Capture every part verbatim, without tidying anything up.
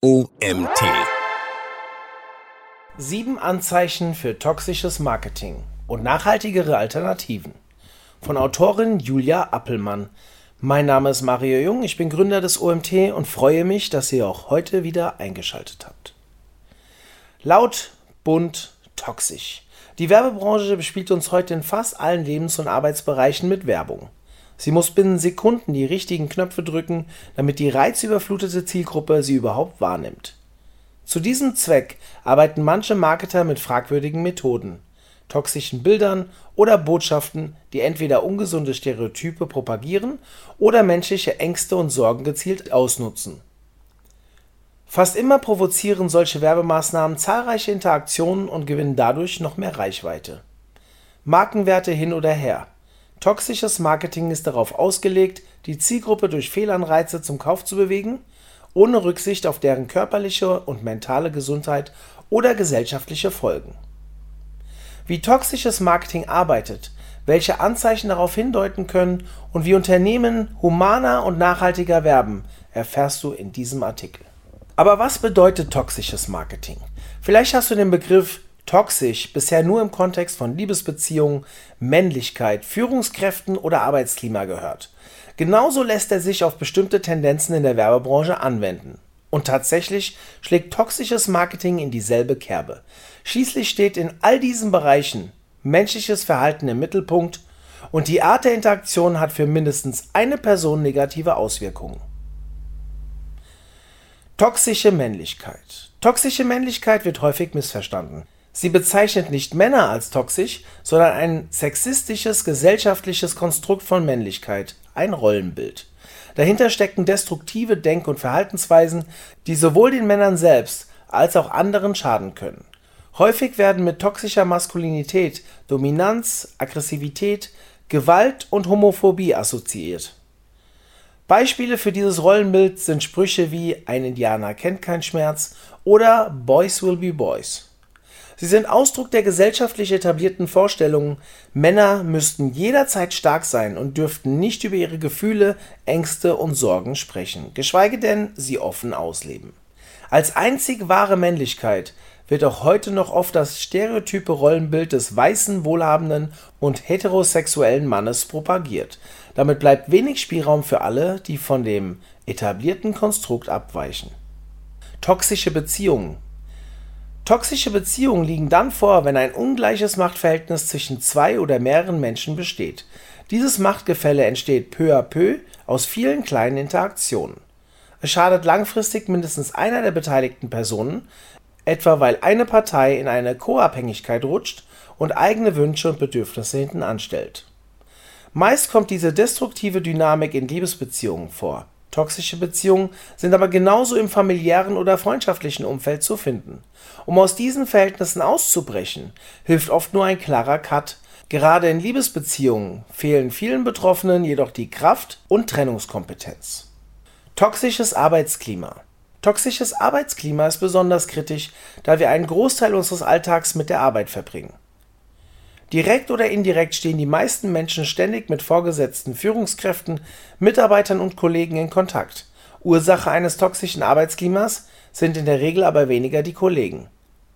O M T. Sieben Anzeichen für toxisches Marketing und nachhaltigere Alternativen. Von Autorin Julia Appelmann. Mein Name ist Mario Jung, ich bin Gründer des O M T und freue mich, dass ihr auch heute wieder eingeschaltet habt. Laut, bunt, toxisch. Die Werbebranche bespielt uns heute in fast allen Lebens- und Arbeitsbereichen mit Werbung. Sie muss binnen Sekunden die richtigen Knöpfe drücken, damit die reizüberflutete Zielgruppe sie überhaupt wahrnimmt. Zu diesem Zweck arbeiten manche Marketer mit fragwürdigen Methoden, toxischen Bildern oder Botschaften, die entweder ungesunde Stereotype propagieren oder menschliche Ängste und Sorgen gezielt ausnutzen. Fast immer provozieren solche Werbemaßnahmen zahlreiche Interaktionen und gewinnen dadurch noch mehr Reichweite. Markenwerte hin oder her. Toxisches Marketing ist darauf ausgelegt, die Zielgruppe durch Fehlanreize zum Kauf zu bewegen, ohne Rücksicht auf deren körperliche und mentale Gesundheit oder gesellschaftliche Folgen. Wie toxisches Marketing arbeitet, welche Anzeichen darauf hindeuten können und wie Unternehmen humaner und nachhaltiger werben, erfährst du in diesem Artikel. Aber was bedeutet toxisches Marketing? Vielleicht hast du den Begriff toxisch bisher nur im Kontext von Liebesbeziehungen, Männlichkeit, Führungskräften oder Arbeitsklima gehört. Genauso lässt er sich auf bestimmte Tendenzen in der Werbebranche anwenden. Und tatsächlich schlägt toxisches Marketing in dieselbe Kerbe. Schließlich steht in all diesen Bereichen menschliches Verhalten im Mittelpunkt und die Art der Interaktion hat für mindestens eine Person negative Auswirkungen. Toxische Männlichkeit. Toxische Männlichkeit wird häufig missverstanden. Sie bezeichnet nicht Männer als toxisch, sondern ein sexistisches, gesellschaftliches Konstrukt von Männlichkeit, ein Rollenbild. Dahinter stecken destruktive Denk- und Verhaltensweisen, die sowohl den Männern selbst als auch anderen schaden können. Häufig werden mit toxischer Maskulinität Dominanz, Aggressivität, Gewalt und Homophobie assoziiert. Beispiele für dieses Rollenbild sind Sprüche wie "Ein Indianer kennt keinen Schmerz" oder "Boys will be boys". Sie sind Ausdruck der gesellschaftlich etablierten Vorstellungen, Männer müssten jederzeit stark sein und dürften nicht über ihre Gefühle, Ängste und Sorgen sprechen, geschweige denn sie offen ausleben. Als einzig wahre Männlichkeit wird auch heute noch oft das stereotype Rollenbild des weißen, wohlhabenden und heterosexuellen Mannes propagiert. Damit bleibt wenig Spielraum für alle, die von dem etablierten Konstrukt abweichen. Toxische Beziehungen. Toxische Beziehungen liegen dann vor, wenn ein ungleiches Machtverhältnis zwischen zwei oder mehreren Menschen besteht. Dieses Machtgefälle entsteht peu à peu aus vielen kleinen Interaktionen. Es schadet langfristig mindestens einer der beteiligten Personen, etwa weil eine Partei in eine Co-Abhängigkeit rutscht und eigene Wünsche und Bedürfnisse hinten anstellt. Meist kommt diese destruktive Dynamik in Liebesbeziehungen vor. Toxische Beziehungen sind aber genauso im familiären oder freundschaftlichen Umfeld zu finden. Um aus diesen Verhältnissen auszubrechen, hilft oft nur ein klarer Cut. Gerade in Liebesbeziehungen fehlen vielen Betroffenen jedoch die Kraft und Trennungskompetenz. Toxisches Arbeitsklima. Toxisches Arbeitsklima ist besonders kritisch, da wir einen Großteil unseres Alltags mit der Arbeit verbringen. Direkt oder indirekt stehen die meisten Menschen ständig mit Vorgesetzten, Führungskräften, Mitarbeitern und Kollegen in Kontakt. Ursache eines toxischen Arbeitsklimas sind in der Regel aber weniger die Kollegen.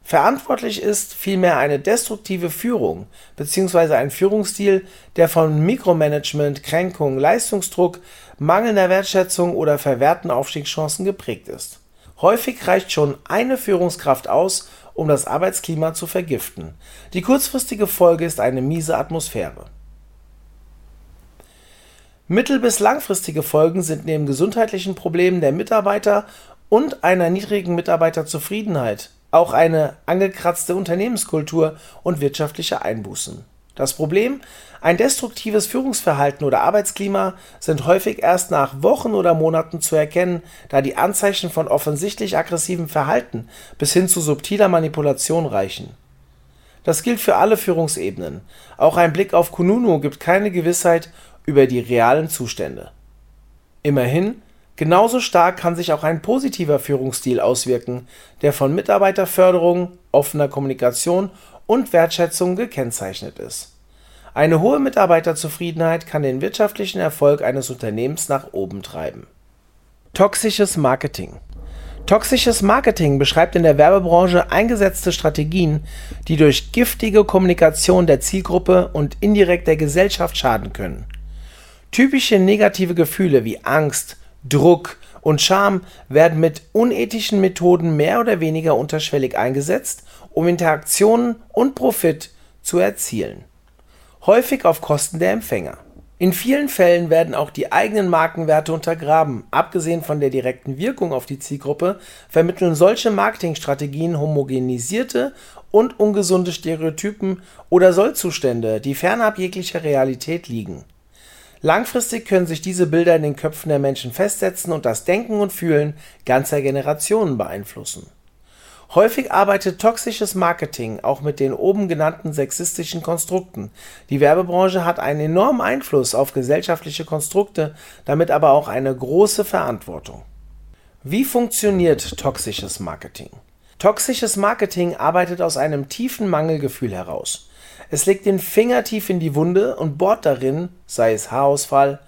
Verantwortlich ist vielmehr eine destruktive Führung bzw. ein Führungsstil, der von Mikromanagement, Kränkung, Leistungsdruck, mangelnder Wertschätzung oder verwehrten Aufstiegschancen geprägt ist. Häufig reicht schon eine Führungskraft aus, um das Arbeitsklima zu vergiften. Die kurzfristige Folge ist eine miese Atmosphäre. Mittel- bis langfristige Folgen sind neben gesundheitlichen Problemen der Mitarbeiter und einer niedrigen Mitarbeiterzufriedenheit auch eine angekratzte Unternehmenskultur und wirtschaftliche Einbußen. Das Problem? Ein destruktives Führungsverhalten oder Arbeitsklima sind häufig erst nach Wochen oder Monaten zu erkennen, da die Anzeichen von offensichtlich aggressivem Verhalten bis hin zu subtiler Manipulation reichen. Das gilt für alle Führungsebenen. Auch ein Blick auf Kununu gibt keine Gewissheit über die realen Zustände. Immerhin, genauso stark kann sich auch ein positiver Führungsstil auswirken, der von Mitarbeiterförderung, offener Kommunikation und Wertschätzung gekennzeichnet ist. Eine hohe Mitarbeiterzufriedenheit kann den wirtschaftlichen Erfolg eines Unternehmens nach oben treiben. Toxisches Marketing. Toxisches Marketing beschreibt in der Werbebranche eingesetzte Strategien, die durch giftige Kommunikation der Zielgruppe und indirekt der Gesellschaft schaden können. Typische negative Gefühle wie Angst, Druck und Scham werden mit unethischen Methoden mehr oder weniger unterschwellig eingesetzt, um Interaktionen und Profit zu erzielen. Häufig auf Kosten der Empfänger. In vielen Fällen werden auch die eigenen Markenwerte untergraben. Abgesehen von der direkten Wirkung auf die Zielgruppe vermitteln solche Marketingstrategien homogenisierte und ungesunde Stereotypen oder Sollzustände, die fernab jeglicher Realität liegen. Langfristig können sich diese Bilder in den Köpfen der Menschen festsetzen und das Denken und Fühlen ganzer Generationen beeinflussen. Häufig arbeitet toxisches Marketing auch mit den oben genannten sexistischen Konstrukten. Die Werbebranche hat einen enormen Einfluss auf gesellschaftliche Konstrukte, damit aber auch eine große Verantwortung. Wie funktioniert toxisches Marketing? Toxisches Marketing arbeitet aus einem tiefen Mangelgefühl heraus. Es legt den Finger tief in die Wunde und bohrt darin, sei es Haarausfall,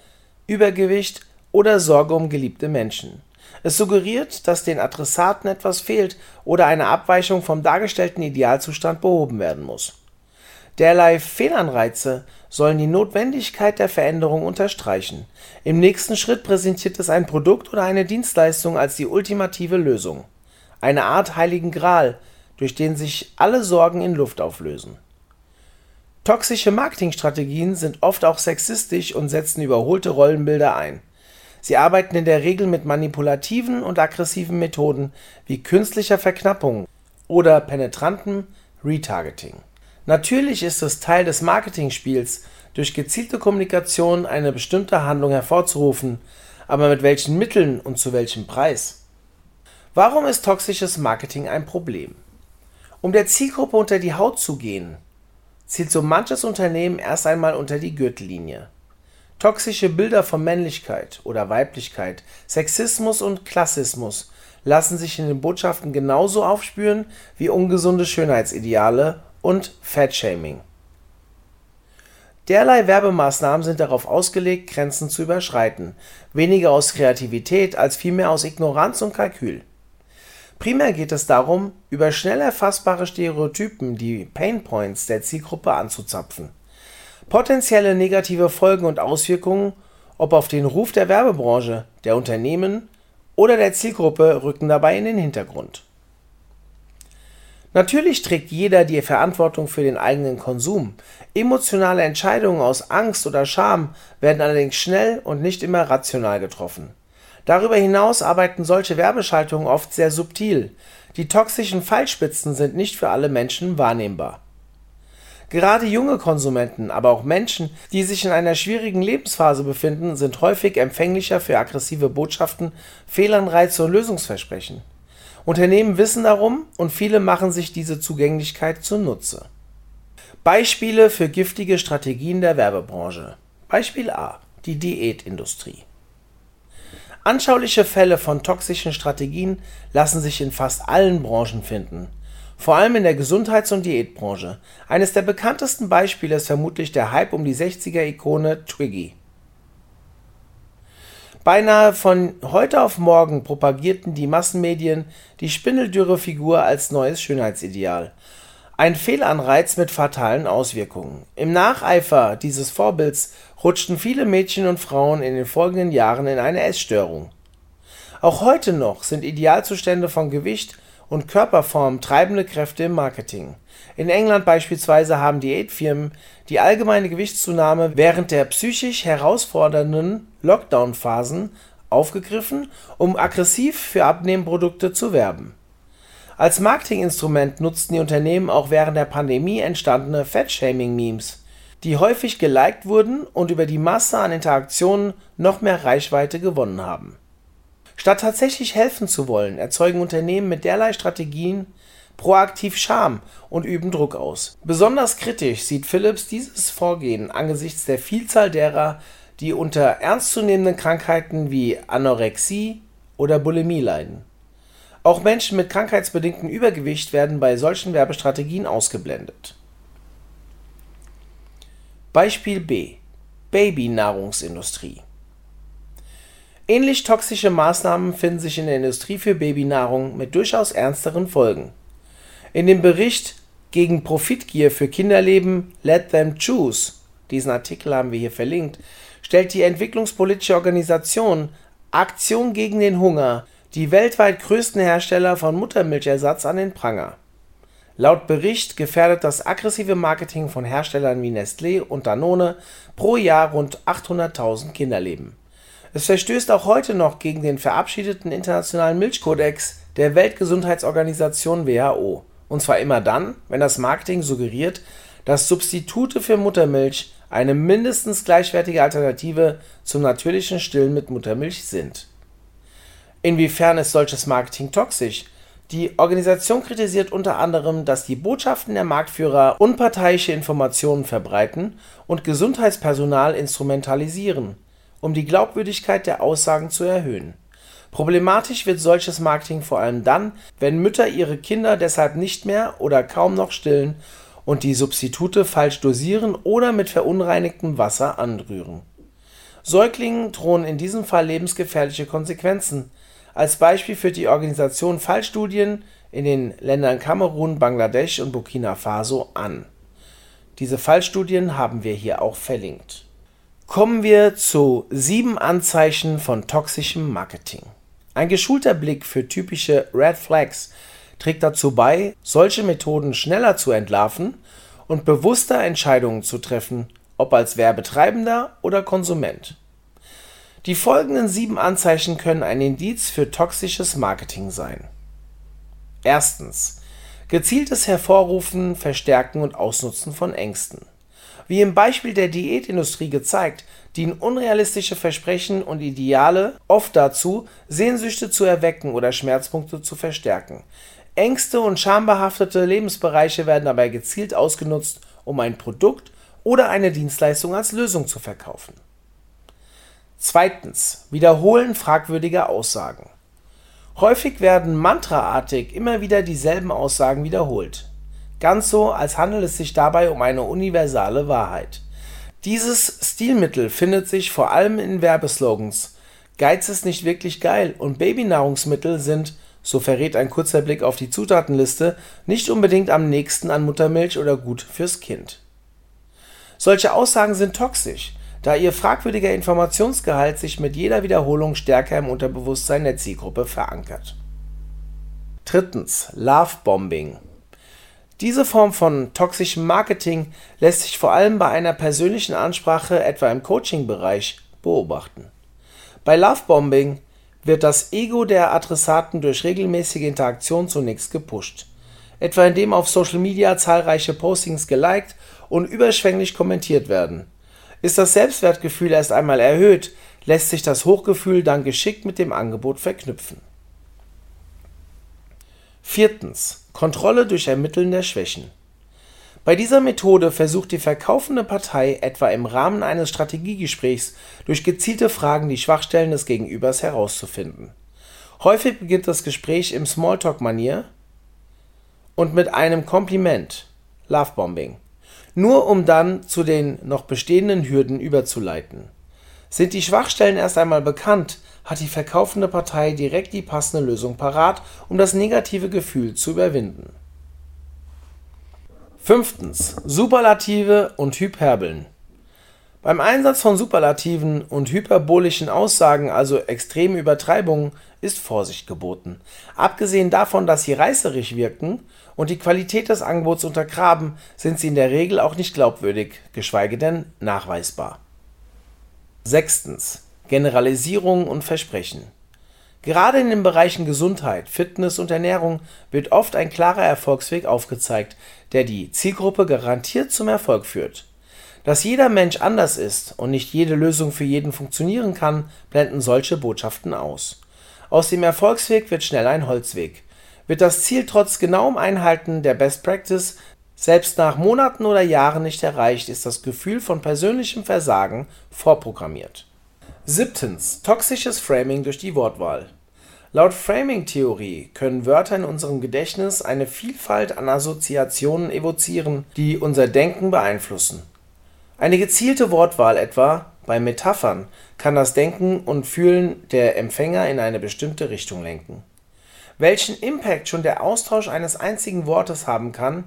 Übergewicht oder Sorge um geliebte Menschen. Es suggeriert, dass den Adressaten etwas fehlt oder eine Abweichung vom dargestellten Idealzustand behoben werden muss. Derlei Fehlanreize sollen die Notwendigkeit der Veränderung unterstreichen. Im nächsten Schritt präsentiert es ein Produkt oder eine Dienstleistung als die ultimative Lösung. Eine Art heiligen Gral, durch den sich alle Sorgen in Luft auflösen. Toxische Marketingstrategien sind oft auch sexistisch und setzen überholte Rollenbilder ein. Sie arbeiten in der Regel mit manipulativen und aggressiven Methoden wie künstlicher Verknappung oder penetrantem Retargeting. Natürlich ist es Teil des Marketingspiels, durch gezielte Kommunikation eine bestimmte Handlung hervorzurufen, aber mit welchen Mitteln und zu welchem Preis? Warum ist toxisches Marketing ein Problem? Um der Zielgruppe unter die Haut zu gehen, zielt so manches Unternehmen erst einmal unter die Gürtellinie. Toxische Bilder von Männlichkeit oder Weiblichkeit, Sexismus und Klassismus lassen sich in den Botschaften genauso aufspüren wie ungesunde Schönheitsideale und Fatshaming. Derlei Werbemaßnahmen sind darauf ausgelegt, Grenzen zu überschreiten, weniger aus Kreativität als vielmehr aus Ignoranz und Kalkül. Primär geht es darum, über schnell erfassbare Stereotypen die Painpoints der Zielgruppe anzuzapfen. Potenzielle negative Folgen und Auswirkungen, ob auf den Ruf der Werbebranche, der Unternehmen oder der Zielgruppe, rücken dabei in den Hintergrund. Natürlich trägt jeder die Verantwortung für den eigenen Konsum. Emotionale Entscheidungen aus Angst oder Scham werden allerdings schnell und nicht immer rational getroffen. Darüber hinaus arbeiten solche Werbeschaltungen oft sehr subtil. Die toxischen Pfeilspitzen sind nicht für alle Menschen wahrnehmbar. Gerade junge Konsumenten, aber auch Menschen, die sich in einer schwierigen Lebensphase befinden, sind häufig empfänglicher für aggressive Botschaften, Fehlanreize und Lösungsversprechen. Unternehmen wissen darum und viele machen sich diese Zugänglichkeit zunutze. Beispiele für giftige Strategien der Werbebranche. Beispiel A: die Diätindustrie. Anschauliche Fälle von toxischen Strategien lassen sich in fast allen Branchen finden. Vor allem in der Gesundheits- und Diätbranche. Eines der bekanntesten Beispiele ist vermutlich der Hype um die sechziger-Ikone Twiggy. Beinahe von heute auf morgen propagierten die Massenmedien die spindeldürre Figur als neues Schönheitsideal. Ein Fehlanreiz mit fatalen Auswirkungen. Im Nacheifer dieses Vorbilds rutschten viele Mädchen und Frauen in den folgenden Jahren in eine Essstörung. Auch heute noch sind Idealzustände von Gewicht und Körperform treibende Kräfte im Marketing. In England beispielsweise haben Diätfirmen die allgemeine Gewichtszunahme während der psychisch herausfordernden Lockdown-Phasen aufgegriffen, um aggressiv für Abnehmprodukte zu werben. Als Marketinginstrument nutzten die Unternehmen auch während der Pandemie entstandene Fatshaming-Memes, die häufig geliked wurden und über die Masse an Interaktionen noch mehr Reichweite gewonnen haben. Statt tatsächlich helfen zu wollen, erzeugen Unternehmen mit derlei Strategien proaktiv Scham und üben Druck aus. Besonders kritisch sieht Philips dieses Vorgehen angesichts der Vielzahl derer, die unter ernstzunehmenden Krankheiten wie Anorexie oder Bulimie leiden. Auch Menschen mit krankheitsbedingtem Übergewicht werden bei solchen Werbestrategien ausgeblendet. Beispiel B: Babynahrungsindustrie. Ähnlich toxische Maßnahmen finden sich in der Industrie für Babynahrung mit durchaus ernsteren Folgen. In dem Bericht gegen Profitgier für Kinderleben Let Them Choose, diesen Artikel haben wir hier verlinkt, stellt die entwicklungspolitische Organisation Aktion gegen den Hunger die weltweit größten Hersteller von Muttermilchersatz an den Pranger. Laut Bericht gefährdet das aggressive Marketing von Herstellern wie Nestlé und Danone pro Jahr rund achthunderttausend Kinderleben. Es verstößt auch heute noch gegen den verabschiedeten internationalen Milchkodex der Weltgesundheitsorganisation W H O. Und zwar immer dann, wenn das Marketing suggeriert, dass Substitute für Muttermilch eine mindestens gleichwertige Alternative zum natürlichen Stillen mit Muttermilch sind. Inwiefern ist solches Marketing toxisch? Die Organisation kritisiert unter anderem, dass die Botschaften der Marktführer unparteiische Informationen verbreiten und Gesundheitspersonal instrumentalisieren, um die Glaubwürdigkeit der Aussagen zu erhöhen. Problematisch wird solches Marketing vor allem dann, wenn Mütter ihre Kinder deshalb nicht mehr oder kaum noch stillen und die Substitute falsch dosieren oder mit verunreinigtem Wasser anrühren. Säuglingen drohen in diesem Fall lebensgefährliche Konsequenzen. Als Beispiel führt die Organisation Fallstudien in den Ländern Kamerun, Bangladesch und Burkina Faso an. Diese Fallstudien haben wir hier auch verlinkt. Kommen wir zu sieben Anzeichen von toxischem Marketing. Ein geschulter Blick für typische Red Flags trägt dazu bei, solche Methoden schneller zu entlarven und bewusster Entscheidungen zu treffen, ob als Werbetreibender oder Konsument. Die folgenden sieben Anzeichen können ein Indiz für toxisches Marketing sein. Erstens. Gezieltes Hervorrufen, Verstärken und Ausnutzen von Ängsten. Wie im Beispiel der Diätindustrie gezeigt, dienen unrealistische Versprechen und Ideale oft dazu, Sehnsüchte zu erwecken oder Schmerzpunkte zu verstärken. Ängste und schambehaftete Lebensbereiche werden dabei gezielt ausgenutzt, um ein Produkt oder eine Dienstleistung als Lösung zu verkaufen. Zweitens. Wiederholen fragwürdiger Aussagen. Häufig werden mantraartig immer wieder dieselben Aussagen wiederholt. Ganz so, als handelt es sich dabei um eine universale Wahrheit. Dieses Stilmittel findet sich vor allem in Werbeslogans. Geiz ist nicht wirklich geil und Babynahrungsmittel sind, so verrät ein kurzer Blick auf die Zutatenliste, nicht unbedingt am nächsten an Muttermilch oder gut fürs Kind. Solche Aussagen sind toxisch, da ihr fragwürdiger Informationsgehalt sich mit jeder Wiederholung stärker im Unterbewusstsein der Zielgruppe verankert. Drittens. Love-Bombing. Diese Form von toxischem Marketing lässt sich vor allem bei einer persönlichen Ansprache, etwa im Coaching-Bereich, beobachten. Bei Love-Bombing wird das Ego der Adressaten durch regelmäßige Interaktion zunächst gepusht, etwa indem auf Social Media zahlreiche Postings geliked und überschwänglich kommentiert werden. Ist das Selbstwertgefühl erst einmal erhöht, lässt sich das Hochgefühl dann geschickt mit dem Angebot verknüpfen. Viertens. Kontrolle durch Ermitteln der Schwächen. Bei dieser Methode versucht die verkaufende Partei etwa im Rahmen eines Strategiegesprächs durch gezielte Fragen die Schwachstellen des Gegenübers herauszufinden. Häufig beginnt das Gespräch im Smalltalk-Manier und mit einem Kompliment, Lovebombing, nur um dann zu den noch bestehenden Hürden überzuleiten. Sind die Schwachstellen erst einmal bekannt, hat die verkaufende Partei direkt die passende Lösung parat, um das negative Gefühl zu überwinden. Fünftens. Superlative und Hyperbeln. Beim Einsatz von superlativen und hyperbolischen Aussagen, also extremen Übertreibungen, ist Vorsicht geboten. Abgesehen davon, dass sie reißerisch wirken und die Qualität des Angebots untergraben, sind sie in der Regel auch nicht glaubwürdig, geschweige denn nachweisbar. Sechstens. Generalisierungen und Versprechen. Gerade in den Bereichen Gesundheit, Fitness und Ernährung wird oft ein klarer Erfolgsweg aufgezeigt, der die Zielgruppe garantiert zum Erfolg führt. Dass jeder Mensch anders ist und nicht jede Lösung für jeden funktionieren kann, blenden solche Botschaften aus. Aus dem Erfolgsweg wird schnell ein Holzweg. Wird das Ziel trotz genauem Einhalten der Best Practice selbst nach Monaten oder Jahren nicht erreicht, ist das Gefühl von persönlichem Versagen vorprogrammiert. Siebtens. Toxisches Framing durch die Wortwahl. Laut Framing-Theorie können Wörter in unserem Gedächtnis eine Vielfalt an Assoziationen evozieren, die unser Denken beeinflussen. Eine gezielte Wortwahl etwa Bei Metaphern kann das Denken und Fühlen der Empfänger in eine bestimmte Richtung lenken. Welchen Impact schon der Austausch eines einzigen Wortes haben kann,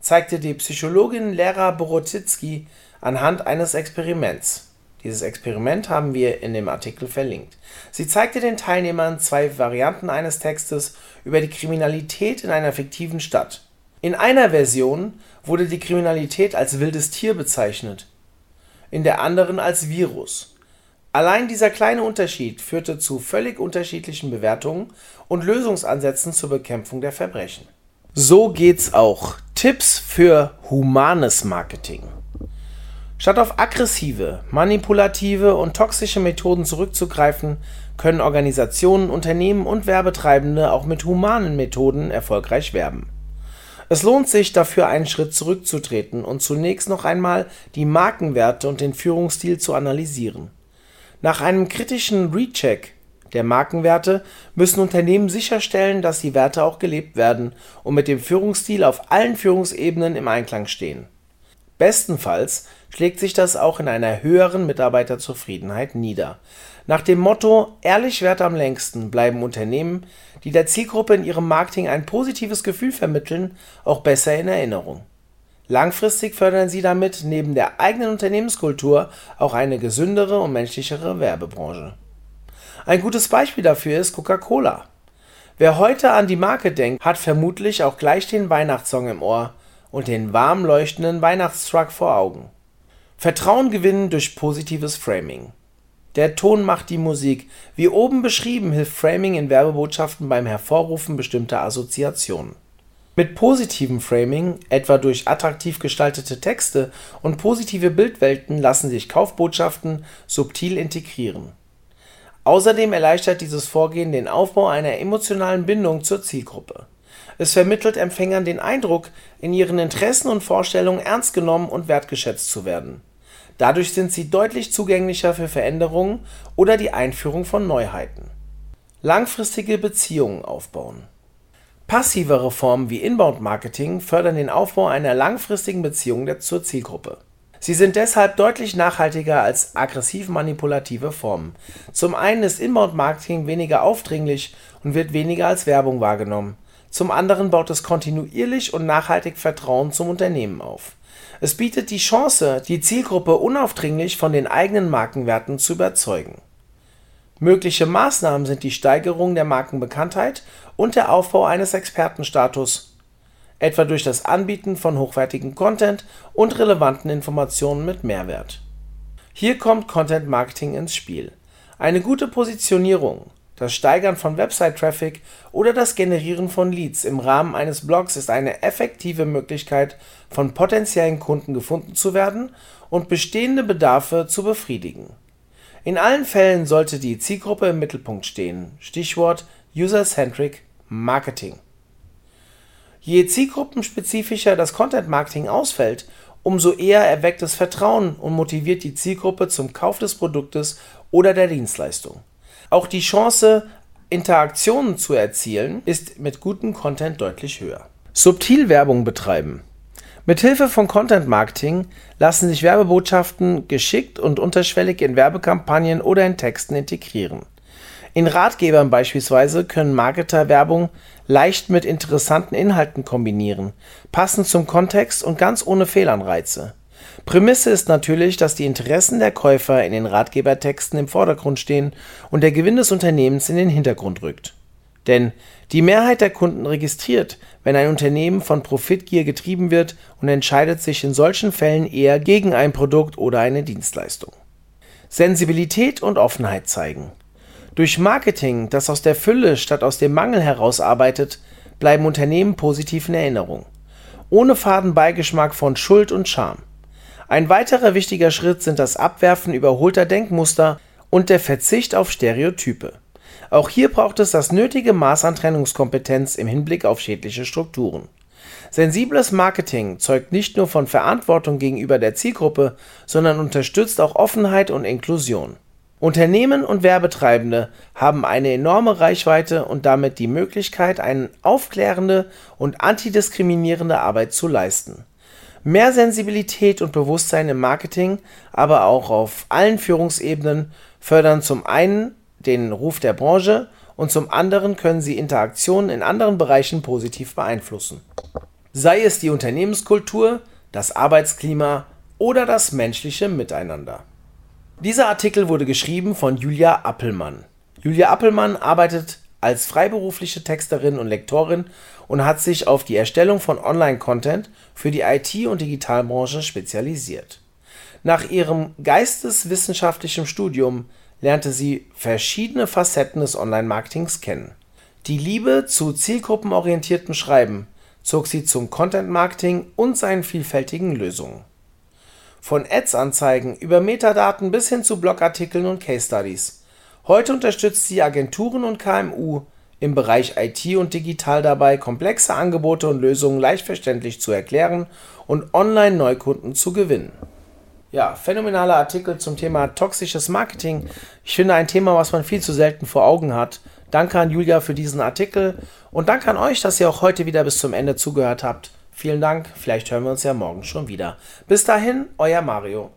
zeigte die Psychologin Lera Boroditsky anhand eines Experiments. Dieses Experiment haben wir in dem Artikel verlinkt. Sie zeigte den Teilnehmern zwei Varianten eines Textes über die Kriminalität in einer fiktiven Stadt. In einer Version wurde die Kriminalität als wildes Tier bezeichnet, in der anderen als Virus. Allein dieser kleine Unterschied führte zu völlig unterschiedlichen Bewertungen und Lösungsansätzen zur Bekämpfung der Verbrechen. So geht's auch. Tipps für humanes Marketing. Statt auf aggressive, manipulative und toxische Methoden zurückzugreifen, können Organisationen, Unternehmen und Werbetreibende auch mit humanen Methoden erfolgreich werben. Es lohnt sich dafür, einen Schritt zurückzutreten und zunächst noch einmal die Markenwerte und den Führungsstil zu analysieren. Nach einem kritischen Recheck der Markenwerte müssen Unternehmen sicherstellen, dass die Werte auch gelebt werden und mit dem Führungsstil auf allen Führungsebenen im Einklang stehen. Bestenfalls schlägt sich das auch in einer höheren Mitarbeiterzufriedenheit nieder. Nach dem Motto, ehrlich wert am längsten, bleiben Unternehmen, die der Zielgruppe in ihrem Marketing ein positives Gefühl vermitteln, auch besser in Erinnerung. Langfristig fördern sie damit neben der eigenen Unternehmenskultur auch eine gesündere und menschlichere Werbebranche. Ein gutes Beispiel dafür ist Coca-Cola. Wer heute an die Marke denkt, hat vermutlich auch gleich den Weihnachtssong im Ohr und den warm leuchtenden Weihnachtstruck vor Augen. Vertrauen gewinnen durch positives Framing. Der Ton macht die Musik. Wie oben beschrieben, hilft Framing in Werbebotschaften beim Hervorrufen bestimmter Assoziationen. Mit positivem Framing, etwa durch attraktiv gestaltete Texte und positive Bildwelten, lassen sich Kaufbotschaften subtil integrieren. Außerdem erleichtert dieses Vorgehen den Aufbau einer emotionalen Bindung zur Zielgruppe. Es vermittelt Empfängern den Eindruck, in ihren Interessen und Vorstellungen ernst genommen und wertgeschätzt zu werden. Dadurch sind sie deutlich zugänglicher für Veränderungen oder die Einführung von Neuheiten. Langfristige Beziehungen aufbauen. Passivere Formen wie Inbound-Marketing fördern den Aufbau einer langfristigen Beziehung zur Zielgruppe. Sie sind deshalb deutlich nachhaltiger als aggressiv-manipulative Formen. Zum einen ist Inbound-Marketing weniger aufdringlich und wird weniger als Werbung wahrgenommen. Zum anderen baut es kontinuierlich und nachhaltig Vertrauen zum Unternehmen auf. Es bietet die Chance, die Zielgruppe unaufdringlich von den eigenen Markenwerten zu überzeugen. Mögliche Maßnahmen sind die Steigerung der Markenbekanntheit und der Aufbau eines Expertenstatus, etwa durch das Anbieten von hochwertigem Content und relevanten Informationen mit Mehrwert. Hier kommt Content Marketing ins Spiel. Eine gute Positionierung, das Steigern von Website-Traffic oder das Generieren von Leads im Rahmen eines Blogs ist eine effektive Möglichkeit, von potenziellen Kunden gefunden zu werden und bestehende Bedarfe zu befriedigen. In allen Fällen sollte die Zielgruppe im Mittelpunkt stehen. Stichwort User-Centric Marketing. Je zielgruppenspezifischer das Content-Marketing ausfällt, umso eher erweckt es Vertrauen und motiviert die Zielgruppe zum Kauf des Produktes oder der Dienstleistung. Auch die Chance, Interaktionen zu erzielen, ist mit gutem Content deutlich höher. Subtil Werbung betreiben. Mithilfe von Content Marketing lassen sich Werbebotschaften geschickt und unterschwellig in Werbekampagnen oder in Texten integrieren. In Ratgebern beispielsweise können Marketer Werbung leicht mit interessanten Inhalten kombinieren, passend zum Kontext und ganz ohne Fehlanreize. Prämisse ist natürlich, dass die Interessen der Käufer in den Ratgebertexten im Vordergrund stehen und der Gewinn des Unternehmens in den Hintergrund rückt. Denn die Mehrheit der Kunden registriert, wenn ein Unternehmen von Profitgier getrieben wird und entscheidet sich in solchen Fällen eher gegen ein Produkt oder eine Dienstleistung. Sensibilität und Offenheit zeigen. Durch Marketing, das aus der Fülle statt aus dem Mangel heraus arbeitet, bleiben Unternehmen positiv in Erinnerung. Ohne faden Beigeschmack von Schuld und Scham. Ein weiterer wichtiger Schritt sind das Abwerfen überholter Denkmuster und der Verzicht auf Stereotype. Auch hier braucht es das nötige Maß an Trennungskompetenz im Hinblick auf schädliche Strukturen. Sensibles Marketing zeugt nicht nur von Verantwortung gegenüber der Zielgruppe, sondern unterstützt auch Offenheit und Inklusion. Unternehmen und Werbetreibende haben eine enorme Reichweite und damit die Möglichkeit, eine aufklärende und antidiskriminierende Arbeit zu leisten. Mehr Sensibilität und Bewusstsein im Marketing, aber auch auf allen Führungsebenen fördern zum einen den Ruf der Branche und zum anderen können sie Interaktionen in anderen Bereichen positiv beeinflussen. Sei es die Unternehmenskultur, das Arbeitsklima oder das menschliche Miteinander. Dieser Artikel wurde geschrieben von Julia Appelmann. Julia Appelmann arbeitet als freiberufliche Texterin und Lektorin und hat sich auf die Erstellung von Online-Content für die I T- und Digitalbranche spezialisiert. Nach ihrem geisteswissenschaftlichen Studium lernte sie verschiedene Facetten des Online-Marketings kennen. Die Liebe zu zielgruppenorientiertem Schreiben zog sie zum Content-Marketing und seinen vielfältigen Lösungen. Von Ads-Anzeigen über Metadaten bis hin zu Blogartikeln und Case-Studies. Heute unterstützt sie Agenturen und K M U im Bereich I T und digital dabei, komplexe Angebote und Lösungen leicht verständlich zu erklären und Online-Neukunden zu gewinnen. Ja, phänomenaler Artikel zum Thema toxisches Marketing. Ich finde ein Thema, was man viel zu selten vor Augen hat. Danke an Julia für diesen Artikel und danke an euch, dass ihr auch heute wieder bis zum Ende zugehört habt. Vielen Dank, vielleicht hören wir uns ja morgen schon wieder. Bis dahin, euer Mario.